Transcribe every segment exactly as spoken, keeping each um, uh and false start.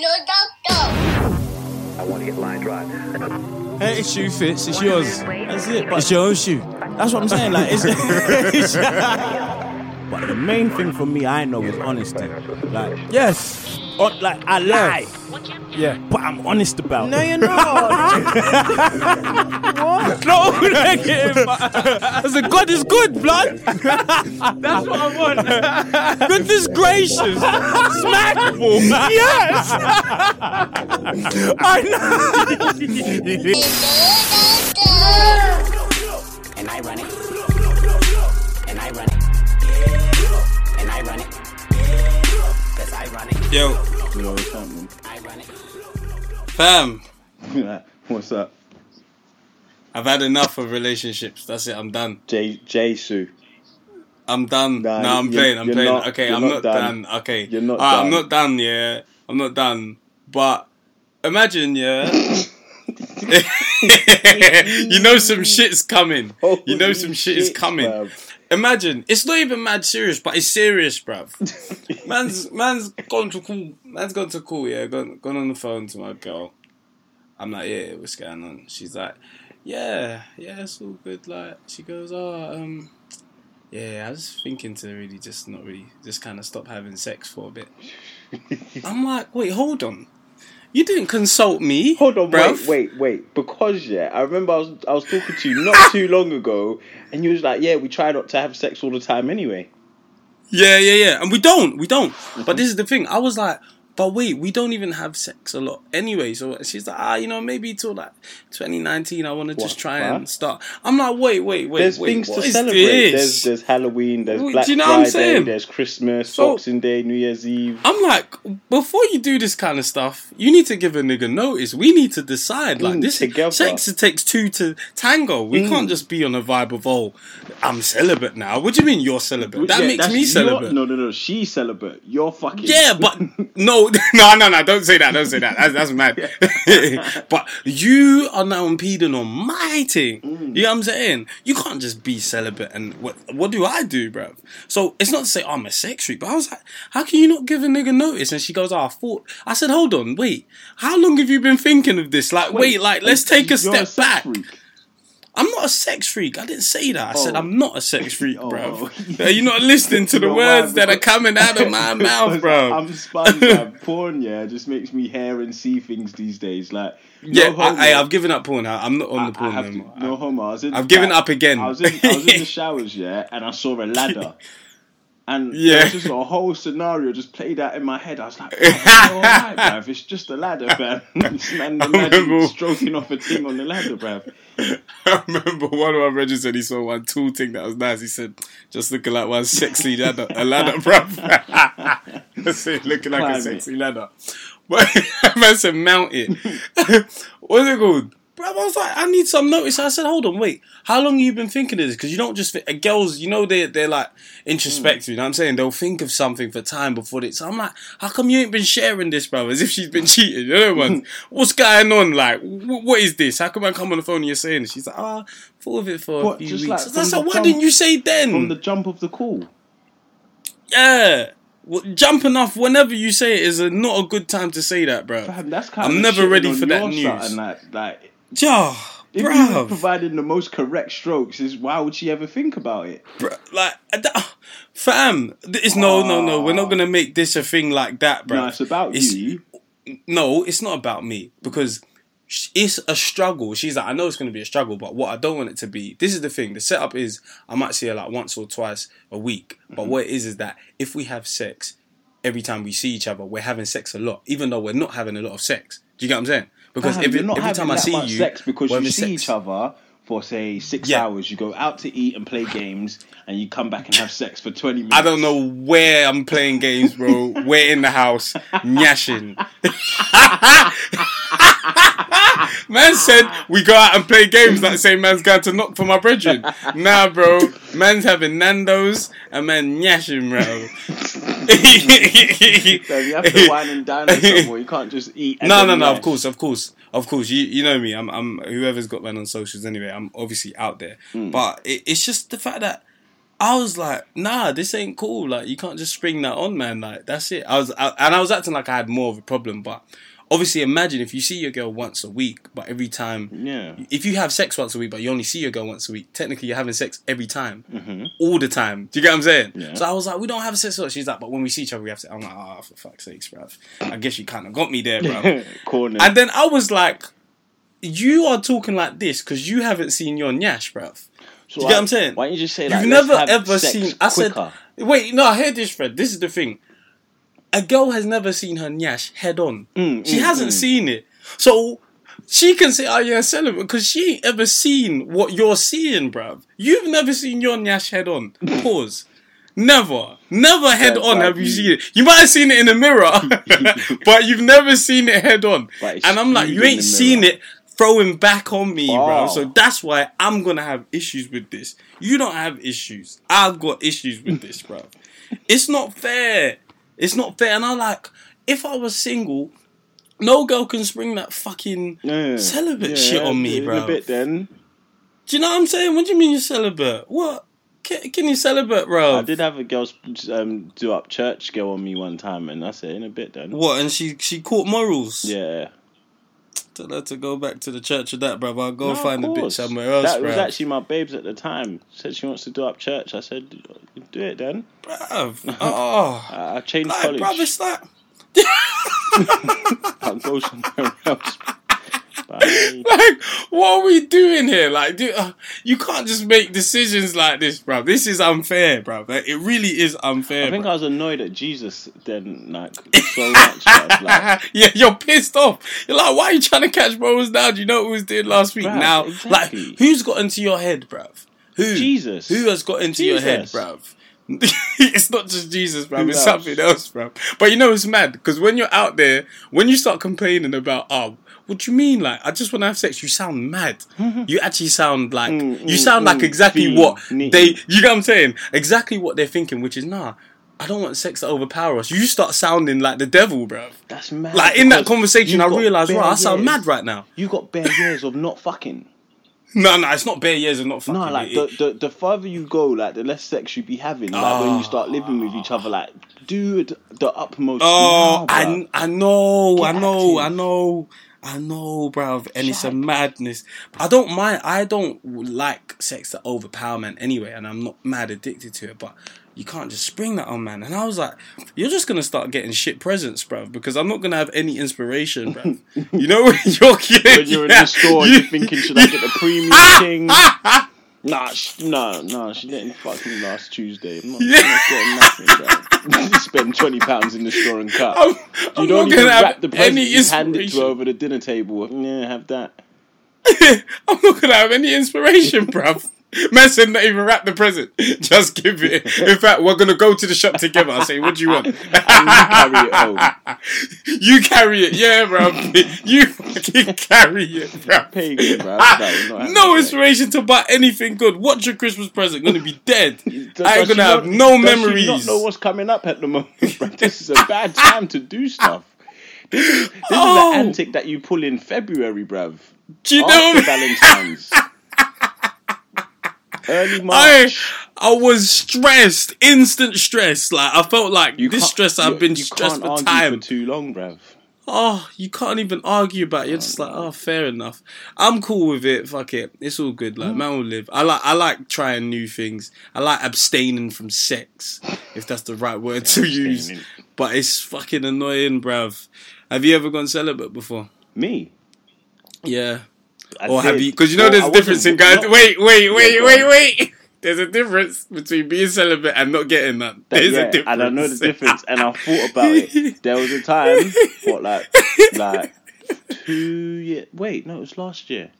Hello, doctor. I want to get line drive. Hey, it's shoe fits. It's yours. That's it. But it's your own shoe. That's what I'm saying. Like, it's. But the main thing for me, I know, is honesty. Like, yes. Or, like, I lie. Yeah. But I'm honest about it. No, you're not. What? Not all negative. I said, God is good, blood. That's what I want. Goodness gracious. Smackable. Yes. I know. And I run it. Yo. Yo, what's up, man? Fam. What's up? I've had enough of relationships. That's it. I'm done. J Jisoo. I'm done. Nah, no, I'm playing. I'm playing. Not, okay, I'm not, not done. done. Okay. You're not right, done. I'm not done, yeah. I'm not done. But imagine, yeah. You know some shit's coming. Holy you know some shit, shit is coming. Bruv. Imagine, it's not even mad serious, but it's serious, bruv. man's man's gone to call, man's gone to call, yeah, gone gone on the phone to my girl. I'm like, yeah, what's going on? She's like, yeah, yeah, it's all good. Like, she goes, oh, um, yeah, I was thinking to really just not really, just kind of stop having sex for a bit. I'm like, wait, hold on. You didn't consult me. Hold on, bruv. wait, wait, wait. Because, yeah, I remember I was I was talking to you not too long ago, and you was like, yeah, we try not to have sex all the time anyway. Yeah, yeah, yeah. And we don't, we don't. Mm-hmm. But this is the thing. I was like, but wait, we don't even have sex a lot anyway. So she's like, ah, you know, maybe till like twenty nineteen, I want to just try what? and start. I'm like, wait, wait, wait. There's wait, things what to celebrate. There's, there's Halloween, there's wait, Black do you know Friday, there's Christmas, so, Boxing Day, New Year's Eve. I'm like, before you do this kind of stuff, you need to give a nigga notice. We need to decide. Like, mm, this together. Sex, it takes two to tango. We mm. can't just be on a vibe of, oh, I'm celibate now. What do you mean you're celibate? That yeah, makes me celibate. Your, no, no, no. She's celibate. You're fucking. Yeah, but no. no, no, no! Don't say that! Don't say that! That's, that's mad. But you are now impeding on my thing. Mm. You know what I'm saying? You can't just be celibate. And what? What do I do, bro? So it's not to say oh, I'm a sex freak, but I was like, how can you not give a nigga notice? And she goes, oh, I thought. I said, hold on, wait. How long have you been thinking of this? Like, wait, wait like, let's take a step a back. Freak. I'm not a sex freak. I didn't say that. I oh. said I'm not a sex freak, oh. bro. You're not listening to the no, words that are coming out of my mouth, bro. I'm sponged up. Porn, yeah, just makes me hear and see things these days. Like, yeah, no I, I, I've given up porn. I, I'm not on I, the porn no more. No homo. I was in I've given back, up again. I was, in, I was in the showers, yeah, and I saw a ladder. And yeah. Just a whole scenario just played out in my head. I was like, oh, all right, bruv. It's just a ladder, bruv. And the ladder stroking off a thing on the ladder, bruv. I remember one of my brethren said he saw one tool thing that was nice. He said, just looking like one sexy ladder, a ladder, bruv. That's it, looking like Climb a sexy it. ladder. But I must have mount it. What's it called? Bruv, I was like, I need some notice. I said, hold on, wait. How long have you been thinking of this? Because you don't just... Think, uh, girls, you know, they, they're like introspective. Mm. You know what I'm saying? They'll think of something for time before it. So I'm like, how come you ain't been sharing this, bruv? As if she's been cheating. You know what I mean? What's going on? Like, w- what is this? How come I come on the phone and you're saying this? She's like, ah, oh, thought of it for what, a few weeks. Like, so I said, why jump, didn't you say then? From the jump of the call. Yeah. Well, jumping off whenever you say it is a, not a good time to say that, bruv. That's kind I'm of never ready for that news. Like, like, yeah, if bruv. You providing the most correct strokes, is why would she ever think about it? Bruh, like, fam, it's no, oh. no, no. We're not gonna make this a thing like that, bruv. No, it's about it's, you. No, it's not about me because it's a struggle. She's like, I know it's gonna be a struggle, but what I don't want it to be. This is the thing. The setup is I might see her like once or twice a week, but mm-hmm. what it is is that if we have sex every time we see each other, we're having sex a lot, even though we're not having a lot of sex. Do you get what I'm saying? Because Damn, every, you're not every time I see much you, sex because you see sex. each other for say six yeah. hours. You go out to eat and play games, and you come back and have sex for twenty minutes. I don't know where I'm playing games, bro. We're in the house nyashing. Man said we go out and play games. That same man's going to knock for my brethren. Nah, bro. Man's having Nando's and man nyashing, bro. So you have to wine and dine on someone. You can't just eat. No, no, no. Life. Of course, of course, of course. You, you know me. I'm, I'm. Whoever's got man on socials anyway. I'm obviously out there. Mm. But it, it's just the fact that I was like, nah, this ain't cool. Like, you can't just spring that on, man. Like, that's it. I was, I, and I was acting like I had more of a problem. But obviously, imagine if you see your girl once a week, but every time, yeah. If you have sex once a week, but you only see your girl once a week, technically you're having sex every time, mm-hmm. all the time. Do you get what I'm saying? Yeah. So I was like, we don't have sex. She's like, but when we see each other, we have sex. I'm like, ah, oh, for fuck's sakes, bruv. I guess you kind of got me there, bruv. Corner. And then I was like, you are talking like this because you haven't seen your nyash, bruv. So Do you why, get what I'm saying? Why don't you just say that? Like, you've never ever seen... I quicker. said... Wait, no, I heard this, Fred. This is the thing. A girl has never seen her nyash head on. Mm, she mm, hasn't mm. seen it. So she can say, oh, you're a celibate, because she ain't ever seen what you're seeing, bruv. You've never seen your nyash head on. Pause. Never. Never head yeah, on have you seen it. You might have seen it in a mirror, but you've never seen it head on. And I'm like, you ain't seen it throwing back on me, oh. bro. So that's why I'm gonna have issues with this. You don't have issues. I've got issues with this, bro. It's not fair. It's not fair. And I like, if I was single, no girl can spring that fucking yeah. celibate yeah, shit on me, bro. A bit then. Do you know what I'm saying? What do you mean you're celibate? What? Can, can you celibate, bro? I did have a girl um, do up church girl on me one time, and that's it. In a bit then. What? And she she caught morals? Yeah. Tell her to go back to the church of that, bruv. I'll go no, find the bitch somewhere else, That bruv. was actually my babes at the time. Said she wants to do up church. I said, do it then. Bruv. Oh. I, I changed like, college. Bruv, it's like... I'll go somewhere else. Bye. Like, what are we doing here? Like, do, uh, you can't just make decisions like this, bruv. This is unfair, bruv. Like, it really is unfair. I think bruv. I was annoyed at Jesus then, like, so much, bruv. Like, yeah, you're pissed off. You're like, why are you trying to catch morals now? Do you know what we was doing last week? Bruv, now, exactly. Like, who's got into your head, bruv? Who? Jesus. Who has got into Jesus. your head, bruv? It's not just Jesus, bruv. Who it's else? something else, bruv. But you know, it's mad, because when you're out there, when you start complaining about, oh, what do you mean? Like, I just want to have sex. You sound mad. You actually sound like... Mm, you sound mm, like exactly mm, what mm. they... You know what I'm saying? Exactly what they're thinking, which is, nah, I don't want sex to overpower us. You start sounding like the devil, bro. That's mad. Like, in that conversation, I realised, wow, I sound mad right now. You got bare years of not fucking. No, no, it's not bare years of not fucking. No, like, it, the, the, the further you go, like, the less sex you be having. Like, oh, when you start living with each other, like, do the utmost... Oh, now, I, I know, Get I know, active. I know... I know, bruv, and Shut it's a madness. I don't mind. I don't like sex to overpower, man, anyway, and I'm not mad addicted to it, but you can't just spring that on, man. And I was like, you're just going to start getting shit presents, bruv, because I'm not going to have any inspiration, bruv. You know when you're kidding? When you're in the store and you're thinking, should I get the premium thing? Nah, sh- nah, nah, she didn't fuck me last Tuesday. I'm not, yeah. I'm not getting nothing, bro. You spend twenty pounds in the store and cut. I'm, you I'm don't even wrap the present you hand it to over the dinner table. Yeah, have that. I'm not going to have any inspiration, bruv. Man said not even wrap the present. Just give it. In fact, we're going to go to the shop together. I say, what do you want? And you carry it home. You carry it. Yeah, bro. You fucking carry it, bro. Paying it, bro. No, no inspiration to buy anything good. What's your Christmas present? Going to be dead. Does, I ain't going to have not, no memories. You don't know what's coming up at the moment, bro. This is a bad time to do stuff. This is, this oh. is an antic that you pull in February, bro. Do you know what I mean? Valentine's. Early March. I, I was stressed, instant stress. Like, I felt like you this stress, I've been you stressed can't for time. For too long, bruv. Oh, you can't even argue about it. You're just like, oh, fair enough. I'm cool with it. Fuck it. It's all good. Like, mm. man will live. I like, I like trying new things. I like abstaining from sex, if that's the right word to abstaining. use. But it's fucking annoying, bruv. Have you ever gone celibate before? Me? Yeah. I or did. have you? Because you know, well, there's I a difference in guys. Not, wait, wait, wait, yeah, wait, wait, wait. There's a difference between being celibate and not getting none. That, there's yeah, a difference, and I know the difference. And I thought about it. There was a time, what, like, like two years? Wait, no, it was last year.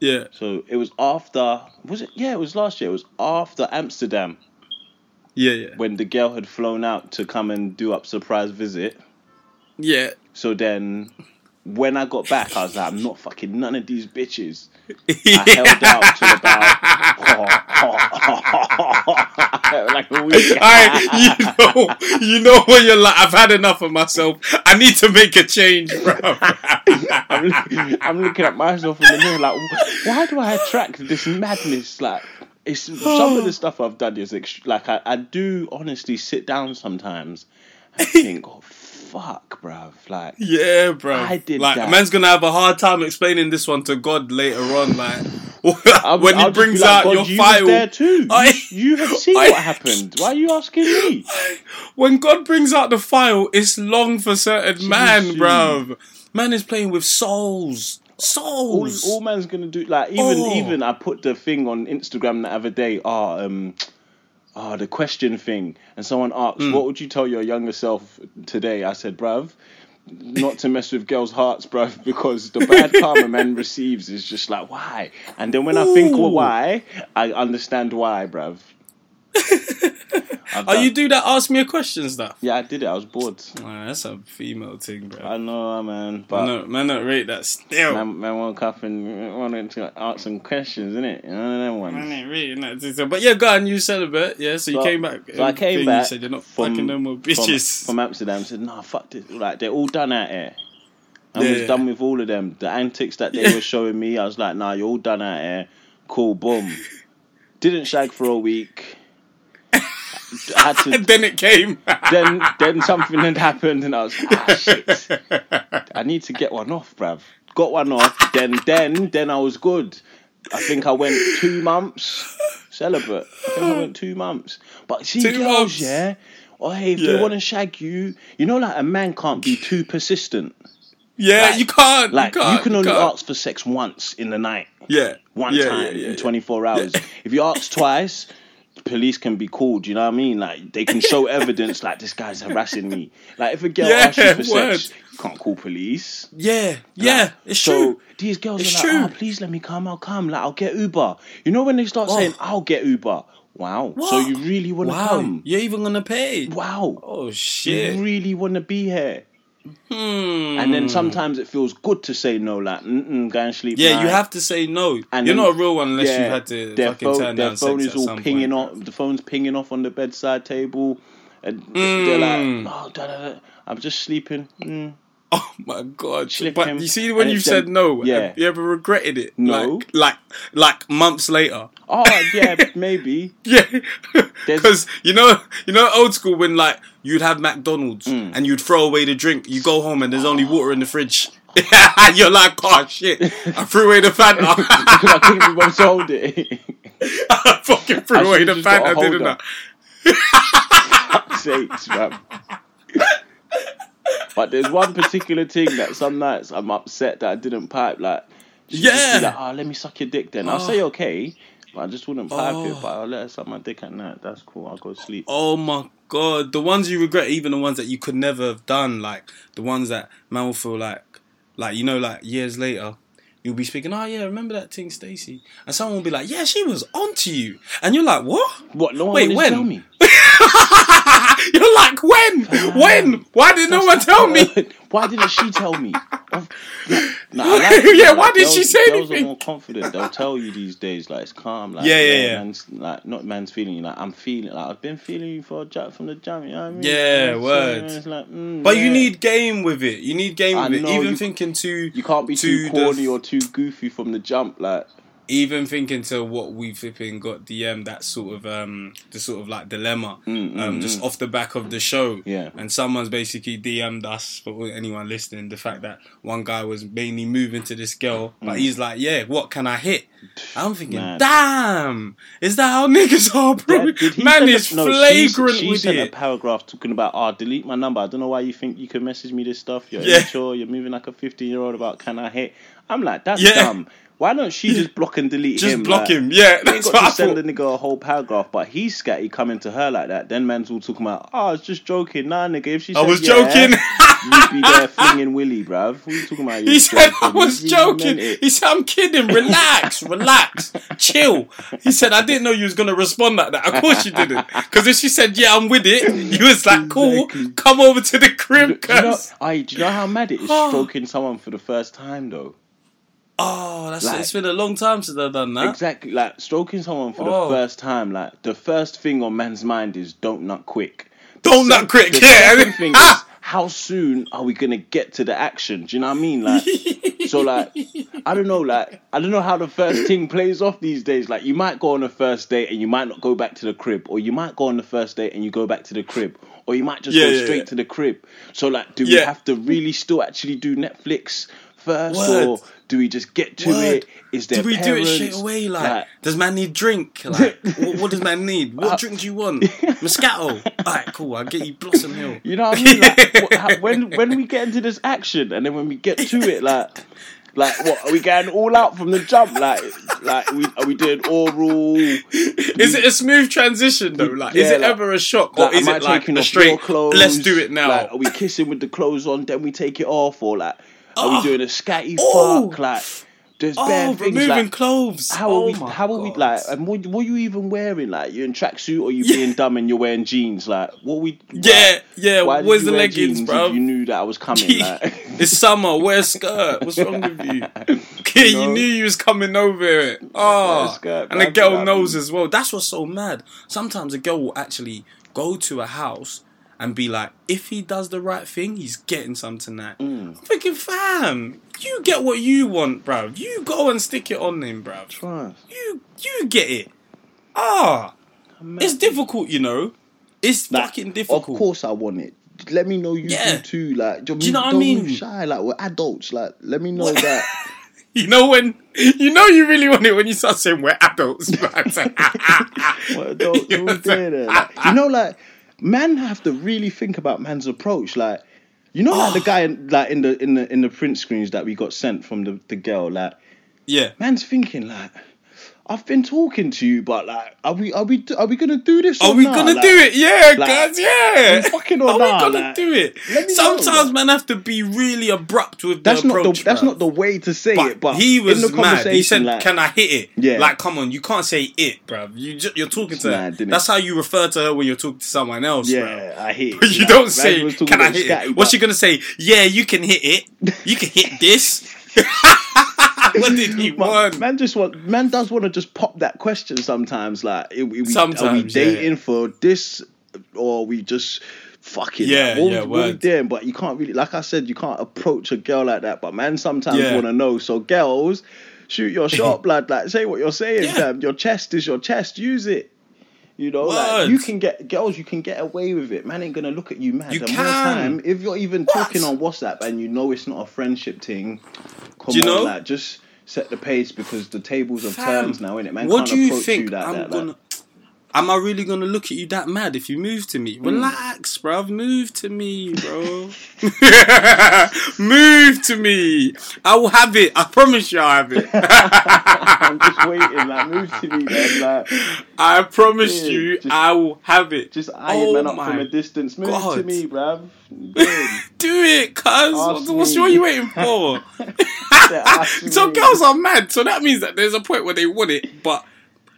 Yeah. So it was after. Was it? Yeah, it was last year. It was after Amsterdam. Yeah, yeah. When the girl had flown out to come and do up surprise visit. Yeah. So then, when I got back, I was like, I'm not fucking none of these bitches. I held out till about like a week. I, you know, you know when you're like, I've had enough of myself. I need to make a change, bro. I'm, I'm looking at myself in the mirror like, why do I attract this madness? Like, It's some of the stuff I've done is ext- like I, I do honestly sit down sometimes and think, oh fuck, bruv. Like, yeah, bruv. I did like, that. Like, man's gonna have a hard time explaining this one to God later on. Like, when he brings like, out God, your you file, there too. I, you, you have seen I, what happened. Why are you asking me? When God brings out the file, it's long for certain Jesus. Man, bruv. Man is playing with souls. Souls. All, all man's gonna do, like, even oh. even I put the thing on Instagram the other day. Ah, oh, um, ah, oh, the question thing, and someone asked, mm. "What would you tell your younger self today?" I said, "Bruv, not to mess with girls' hearts, bruv, because the bad karma man receives is just like why." And then when Ooh. I think well, why, I understand why, bruv. Oh, you do that ask me a question stuff? Yeah, I did it. I was bored. Nah, that's a female thing, bro. I know, man. But man, not, man not rate that still. Man, man woke up and wanted to ask some questions, innit? You know them ones. Man ain't rating that thing. But yeah, got a new celibate. Yeah, so, so you came back. So I came back. You said you're not from, fucking no more bitches. From, from Amsterdam. I said, nah, fuck this. Like, they're all done out here. I yeah. was done with all of them. The antics that they yeah. were showing me, I was like, nah, you're all done out here. Cool, boom. Didn't shag for a week. Had to, then it came. then, then something had happened, and I was like, ah, shit. I need to get one off, bruv. Got one off. Then, then, then I was good. I think I went two months celibate. I think I went two months. But see, two girls, months. yeah. Oh, hey, if yeah. they want to shag you, you know, like a man can't be too persistent. Yeah, like, you can't. Like you, can't, you can only you ask for sex once in the night. Yeah, one yeah, time yeah, yeah, in yeah. twenty-four hours. Yeah. If you ask twice. Police can be called, you know what I mean? Like, they can show evidence, like, this guy's harassing me. Like, if a girl yeah, asks you for word. sex, you can't call police. Yeah, yeah, like, it's so true. These girls it's are like, true. oh, please let me come, I'll come. Like, I'll get Uber. You know when they start oh. saying, I'll get Uber? Wow. What? So you really want to wow. come? You're even going to pay? Wow. Oh, shit. You really want to be here? Hmm. And then sometimes it feels good to say no, like, mm-mm, go and sleep. Yeah, night. You have to say no. And you're not a real one unless yeah, you've had to fucking phone, turn down sex. Their phone is all pinging point. off. The phone's pinging off on the bedside table, and mm. they're like, "Oh, da, da, da. I'm just sleeping." Mm. Oh my god! Slip but him. You see, when and you said them, no, yeah. have you ever regretted it? No, like like, like months later. Oh yeah, maybe. Yeah, because you know, you know, old school when like you'd have McDonald's mm. and you'd throw away the drink. You go home and there's oh. only water in the fridge. You're like, oh shit! I threw away the Fanta. I couldn't be bothered to hold it. I fucking threw I away the Fanta, didn't I? Fuck's sakes, man. But there's one particular thing that some nights I'm upset that I didn't pipe. Like, she'd yeah. just be like, oh, let me suck your dick then. Oh. I'll say okay, but I just wouldn't pipe oh. it. But I'll let her suck my dick at night. That's cool. I'll go sleep. Oh, my God. The ones you regret, even the ones that you could never have done. Like, the ones that man will feel like, like, you know, like, years later, you'll be speaking, oh, yeah, remember that thing, Stacey? And someone will be like, yeah, she was onto you. And you're like, what? What? No one Wait, when? Tell me. You're like, when? Uh, when? Why did no one tell me? Why didn't she tell me? Nah, like yeah, why like, did she say anything? Girls are more confident. They'll tell you these days, like, it's calm. Like, yeah, yeah, yeah. Man's, like, not man's feeling you. Like, I'm feeling, like, I've been feeling you for a jump from the jump, you know what I mean? Yeah, so, words. You know, it's like, mm, but yeah. you need game with it. You need game with it. Even you, thinking too... You can't be too corny f- or too goofy from the jump, like... Even thinking to what we flipping got D M that sort of um the sort of like dilemma mm, mm, um just mm. off the back of the show, yeah. And someone's basically D M'd us for anyone listening. The fact that one guy was mainly moving to this girl, mm. but he's like, yeah, what can I hit? I'm thinking, Mad. damn, is that how niggas are, bro? Yeah, man is a, no, flagrant she, she with sent it. A paragraph talking about, oh, delete my number. I don't know why you think you can message me this stuff. You're yeah. immature. You're moving like a fifteen year old about can I hit? I'm like, that's yeah. dumb. Why don't she just block and delete just him? Just block like, him, yeah. That's ain't got what to I send thought. The nigga a whole paragraph, but he's scatty coming to her like that. Then man's all talking about, oh, I was just joking. Nah, nigga, if she said I was yeah, joking, you'd be there flinging Willy, bruv. What are you talking about? You he said, I was you joking. He said, I'm kidding. Relax, relax. Chill. He said, I didn't know you was going to respond like that. Of course you didn't. Because if she said, yeah, I'm with it, you was like, cool, come over to the crib, cuz. Do, do, do you know how mad it is stroking someone for the first time, though? Oh, that's like, it's been a long time since I've done that. Exactly, like stroking someone for oh. the first time, like the first thing on man's mind is don't nut quick. The don't sec- nut quick, the yeah. Second thing is, how soon are we going to get to the action? Do you know what I mean? Like, so like, I don't know, like, I don't know how the first thing plays off these days. Like, you might go on the first date and you might not go back to the crib, or you might go on the first date and you go back to the crib, or you might just yeah, go yeah, straight yeah. to the crib. So like, do yeah. we have to really still actually do Netflix first, Word. or do we just get to Word. it? Is there? Do we parents? do it straight away? Like, like, does man need drink? Like, what, what does man need? What uh, drink do you want? Moscato. All right, cool. I'll get you Blossom Hill. You know what I mean? Like, what, how, when when we get into this action, and then when we get to it, like, like what are we going all out from the jump? Like, like we, are we doing oral? We, is it a smooth transition though? Like, yeah, is it like, ever a shock, or like, is it like a straight? Clothes? Let's do it now. Like, are we kissing with the clothes on? Then we take it off, or like. Are oh. we doing a scatty oh. fuck? Like, there's oh, bare things. Removing like, clothes. How oh are we? How God. are we? Like, and what, what are you even wearing? Like, you're in tracksuit, or you yeah. being dumb and you're wearing jeans? Like, what we? Yeah, like, yeah. Where's the leggings, bro? You knew that I was coming. Like, it's summer. Wear a skirt. What's wrong with you? Okay, you, know? you knew you was coming over it. Oh, skirt, and the girl knows as well. That's what's so mad. Sometimes a girl will actually go to a house and be like, if he does the right thing, he's getting something that. Mm. I'm thinking, fam, you get what you want, bruv. You go and stick it on him, bruv. Trust. You you get it. Ah, it's difficult, you know. It's like, fucking difficult. Of course I want it. Let me know you yeah. do too. Like, do you, do you know what I mean? Don't be shy. Like, we're adults. Like, let me know what? that. You know when you know you really want it when you start saying we're adults. We're adults. You know, like, you know, like. Man have to really think about man's approach. Like, you know, like oh. the guy in, like in the in the in the print screens that we got sent from the, the girl. Like, yeah, man's thinking like, I've been talking to you, but like, are we are we are we gonna do this? Are or we nah? gonna like, do it? Yeah, like, guys, yeah. Are fucking or are nah? we gonna like, do it? Sometimes know, like, man have to be really abrupt with that's the not approach. The, that's not the way to say but it. But he was in the mad. He said, like, "Can I hit it?" Yeah. Like, come on, you can't say it, bruv. You just, you're talking it's to mad, her. That's how you refer to her when you're talking to someone else. Yeah, bruv. I hit. But you like, don't say, "Can I hit scatty, it?" What's she gonna say? Yeah, you can hit it. You can hit this. What did he want? Man just want. Man does want to just pop that question sometimes. Like, are we, sometimes, are we dating yeah. for this, or are we just fucking? Yeah, like, what, yeah, we, what we doing? But you can't really. Like I said, you can't approach a girl like that. But man, sometimes yeah. want to know. So girls, shoot your shot, blood. Like, say what you're saying. Yeah. Fam. Your chest is your chest. Use it. You know, like, you can get girls. You can get away with it. Man ain't gonna look at you mad. You and can. More time, if you're even what? talking on WhatsApp and you know it's not a friendship thing. Come you on, know? Like, just set the pace because the tables have turned now, innit? Man what can't do you approach think you that, I'm that, gonna, like. Am I really going to look at you that mad if you move to me? Mm. Relax, bruv. Move to me, bro. Move to me. I will have it. I promise you I have it. I'm just waiting, like, move to me, man. Like, I promise yeah, you just, I will have it. Just eye oh it, man, up from a distance. Move God. to me, bruv. Do it, cuz. What's, what's what are you waiting for? So me. Girls are mad. So that means that there's a point where they want it, but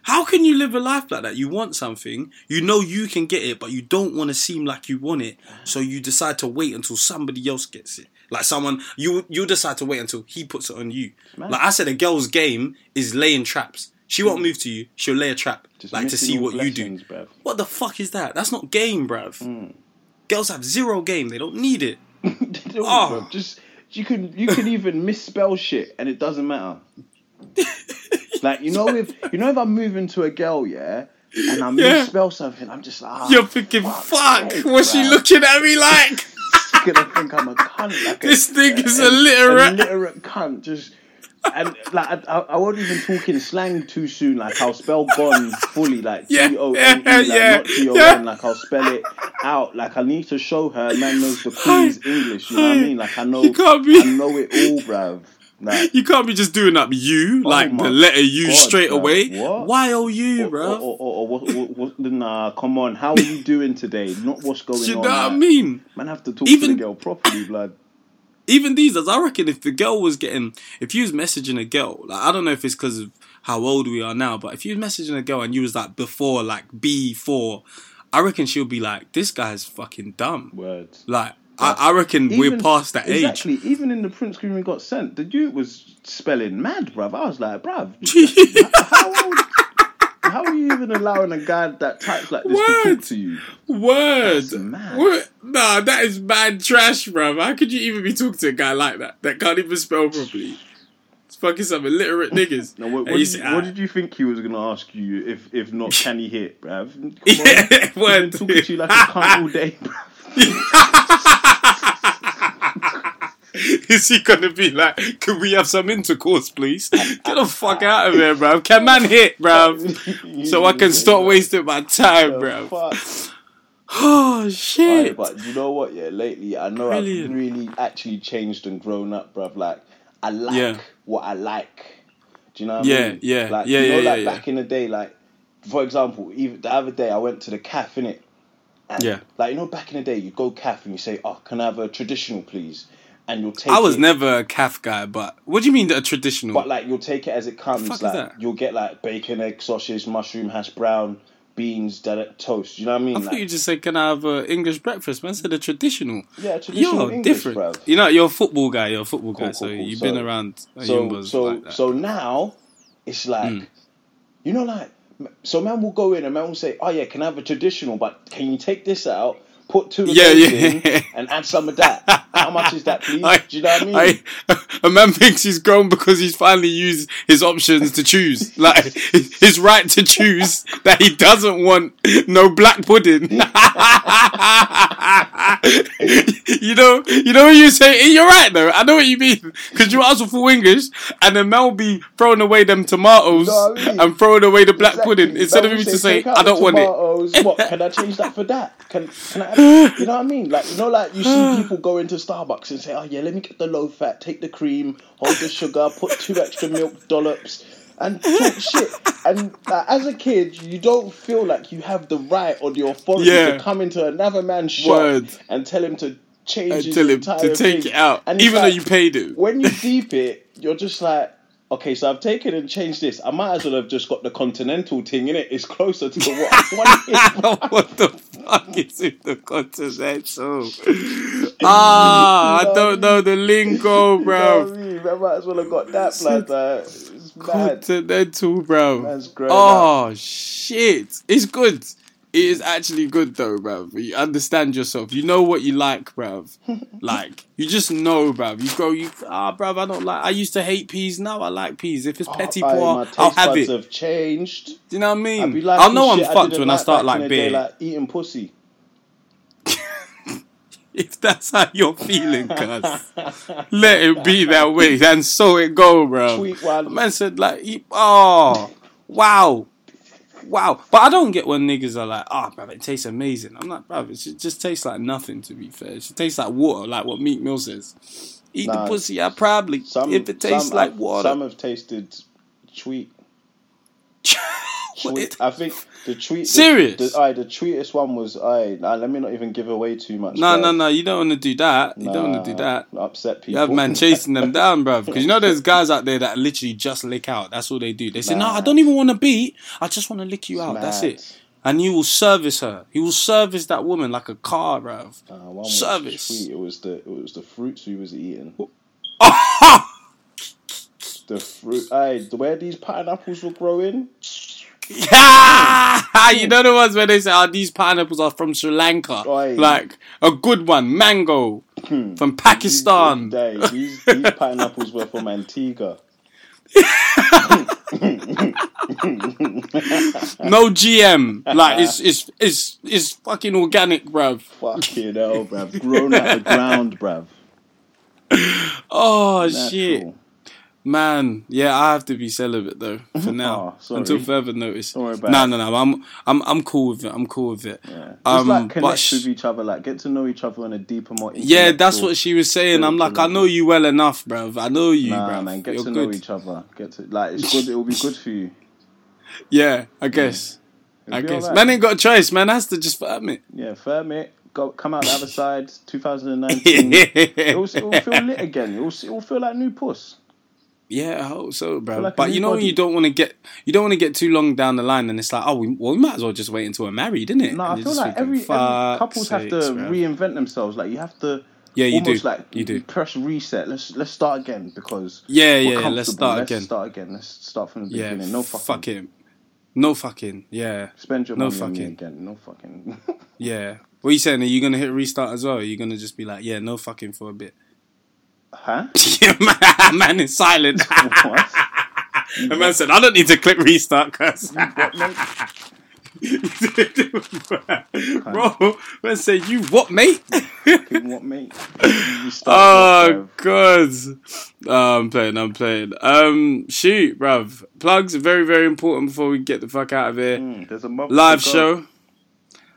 how can you live a life like that? You want something, you know you can get it, but you don't want to seem like you want it, so you decide to wait until somebody else gets it. Like someone, you you decide to wait until he puts it on you. Man. Like I said, a girl's game is laying traps. She won't move to you, she'll lay a trap, just like to see what you do. Bruv. What the fuck is that? That's not game, bruv. Mm. Girls have zero game, they don't need it. They don't, oh. Just you can, you can even misspell shit and it doesn't matter. Like, you know, if you know if I'm moving to a girl, yeah, and I yeah. misspell something, I'm just like, oh, you're thinking, fuck, fuck sake, what's bro. she looking at me like? She's gonna think I'm a cunt. Like this a, thing a, is illiterate, an illiterate cunt. Just and like I, I won't even talk in slang too soon. Like I'll spell gone fully, like yeah, G O N E, yeah, like yeah, not G O N. Yeah. Like I'll spell it out. Like I need to show her, man knows the Queen's English. You know what I mean? Like I know, be... I know it all, bruv. Like, you can't be just doing up you, oh like the letter U God, straight bro. away. What? Y O U, bro. Or, or, or, or, or, or, or, nah, come on. How are you doing today? Not what's going on. You know on, what like. I mean? Man, have to talk even, to the girl properly, blood. Even these days, I reckon if the girl was getting... If you was messaging a girl, like I don't know if it's because of how old we are now, but if you was messaging a girl and you was like before, like B four, I reckon she'll be like, this guy's fucking dumb. Words. Like... I, I reckon even, we're past that exactly, age. Exactly. Even in the print screen we got sent, the dude was spelling mad, bruv. I was like, bruv, how old? how are you even allowing a guy that types like this Word. to talk to you? Word. That's mad. Word. Nah, that is mad trash, bruv. How could you even be talking to a guy like that? That can't even spell properly. It's fucking some illiterate niggas. Now, what, what, did, say, ah. what did you think he was going to ask you if if not, can he hit, bruv? Come yeah, on. Word. He's been talking to you like a cunt all day, bruv. Is he going to be like, can we have some intercourse, please? Get the fuck out of here, bruv. Can man hit, bruv? So I can stop wasting my time, bruv. Oh, shit. Right, but you know what, yeah? Lately, I know Brilliant. I've really actually changed and grown up, bruv. Like, I like yeah. what I like. Do you know what yeah, I mean? Yeah, like, yeah, you know, yeah, like, yeah. Back in the day, like, for example, even the other day, I went to the cafe, innit? And, yeah. like, you know, back in the day, you go cafe and you say, oh, can I have a traditional, please? And you'll take I was it. never a calf guy, but what do you mean a traditional? But like you'll take it as it comes. Fuck like is that? You'll get like bacon, egg, sausage, mushroom, hash brown, beans, that toast. You know what I mean? I like, thought you just said, "Can I have an English breakfast?" Man, I said a traditional. Yeah, a traditional. Yo, English, different. Bro. You know, you're a football guy. You're a football cool, guy, cool, so cool. you've so, been around. So so like that. so now it's like mm. you know, like so man will go in and man will say, "Oh yeah, can I have a traditional?" But can you take this out? Put two of yeah, those yeah. in and add some of that. How much is that, please? I, Do you know what I mean? I, a man thinks he's grown because he's finally used his options to choose. Like, his right to choose that he doesn't want no black pudding. you know, you know what you say? You're right, though. I know what you mean. Because you ask for full English and then Mel be throwing away them tomatoes no, I mean, and throwing away the black exactly. pudding instead of him to say, I don't want it. What, can I change that for that? Can, can I... You know what I mean? Like, you know, like you see people go into Starbucks and say, oh yeah, let me get the low fat, take the cream, hold the sugar, put two extra milk dollops and talk shit. And uh, as a kid, you don't feel like you have the right or the authority yeah. to come into another man's shop Word. and tell him to change his entire to take thing. it out. And even like, though you paid it. When you deep it, you're just like, okay, so I've taken and changed this. I might as well have just got the continental thing, innit? It's closer to what I wanted. What the fuck is with the continental? Ah, you know I don't I mean? know the lingo, bro. You know what I mean? I might as well have got that, blood. Like, it's continental, mad. bro. That's great. Oh, up. shit. It's good. It is actually good, though, bro. You understand yourself. You know what you like, bro. Like, you just know, bro. You go, you, ah, oh, bro, I don't like, I used to hate peas. Now I like peas. If it's oh, petit pois, I'll have it. My taste buds have changed. Do you know what I mean? Like, I know I'm fucked when like I start like beer. Day, like eating pussy. If that's how you're feeling, cuz, let it be that way. And so it go, bro. Tweet one. Man said, like, eat, oh, wow. Wow, but I don't get when niggas are like, ah, oh, bruv, it tastes amazing. I'm like, bruv, it just tastes like nothing, to be fair. It tastes like water, like what Meek Mill says. Eat nah, the pussy, I probably, some, if it tastes like have, water. Some have tasted tweet. tweet. I think the tweet... Serious? The, the, aye, the tweetest one was, aye, nah, let me not even give away too much. No, no, no, you don't want to do that. You nah, don't want to do that. Upset people. You have man chasing them down, bruv. Because you know there's guys out there that literally just lick out. That's all they do. They say, nah. no, I don't even want to beat. I just want to lick you it's out. Mad. That's it. And you will service her. You will service that woman like a car, bruv. Nah, one service. Tweet, it, was the, it was the fruits we was eating. The fruit. Aye, where these pineapples were growing... Yeah, you know the ones where they say, oh, these pineapples are from Sri Lanka. Oi. Like, a good one, mango, from Pakistan. These, these, these pineapples were from Antigua. No G M. Like, it's, it's, it's, it's fucking organic, bruv. Fucking hell, bruv. Grown out of the ground, bruv. Oh, Natural. shit. Man, yeah, I have to be celibate though for now oh, until further notice. No, no, no, I'm, I'm, I'm cool with it. I'm cool with it. Yeah. Um, Just like connect sh- with each other, like get to know each other on a deeper, more. Yeah, that's what she was saying. I'm like, I know you well enough, bruv. I know you, nah, bruv. Man, get You're to good. know each other. Get to like, it's good. It'll be good for you. Yeah, I guess. Yeah. I guess. Right. Man ain't got a choice. Man has to just firm it. Yeah, firm it. Go, come out the other side. twenty nineteen. It'll, it'll feel lit again. It'll, it'll feel like new puss. Yeah, I hope so, bro. Like but you know when you don't want to get you don't want to get too long down the line, and it's like, oh, we, well, we might as well just wait until we're married, isn't it? No, and I feel like every, every couples sakes, have to bro. reinvent themselves. Like you have to, yeah, you almost do. Like you do. Press reset. Let's let's start again because yeah, we're yeah, let's start let's again. Let's start again. Let's start from the beginning. Yeah, no fucking. Fuck it. No fucking, yeah. Spend your no money fucking. on me again. No fucking. Yeah. What are you saying? Are you going to hit restart as well? Are you going to just be like, yeah, no fucking for a bit? Huh? Man is silent. What? The man what? said, I don't need to click restart, cuz. Bro, man said, you what, mate? What, mate? Oh, God. Oh, I'm playing, I'm playing. Um, shoot, bruv. Plugs are very, very important before we get the fuck out of here. Mm, there's a month Live show.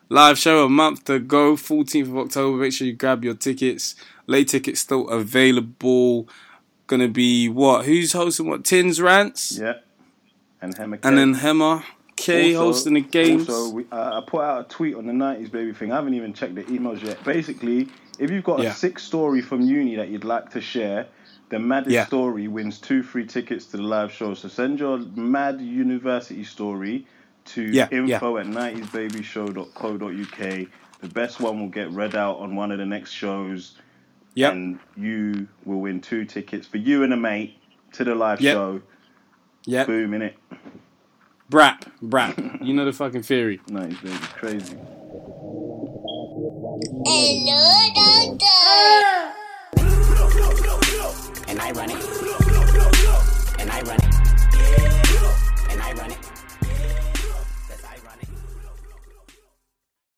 Live show, a month to go. fourteenth of October. Make sure you grab your tickets. Late tickets still available. Gonna be what? Who's hosting what? Tins Rants? Yeah. And Hema K. And then Hema K also, hosting the games. Also, we, uh, I put out a tweet on the nineties baby thing. I haven't even checked the emails yet. Basically, if you've got yeah. a sick story from uni that you'd like to share, the maddest yeah. story wins two free tickets to the live show. So send your mad university story to yeah. info yeah. at nineties baby show dot co dot uk. The best one will get read out on one of the next shows. Yep. And you will win two tickets for you and a mate to the live yep. show. Yeah. Boom, innit? Brap, brap. You know the fucking theory. Nice, baby. Crazy. Hello, doctor.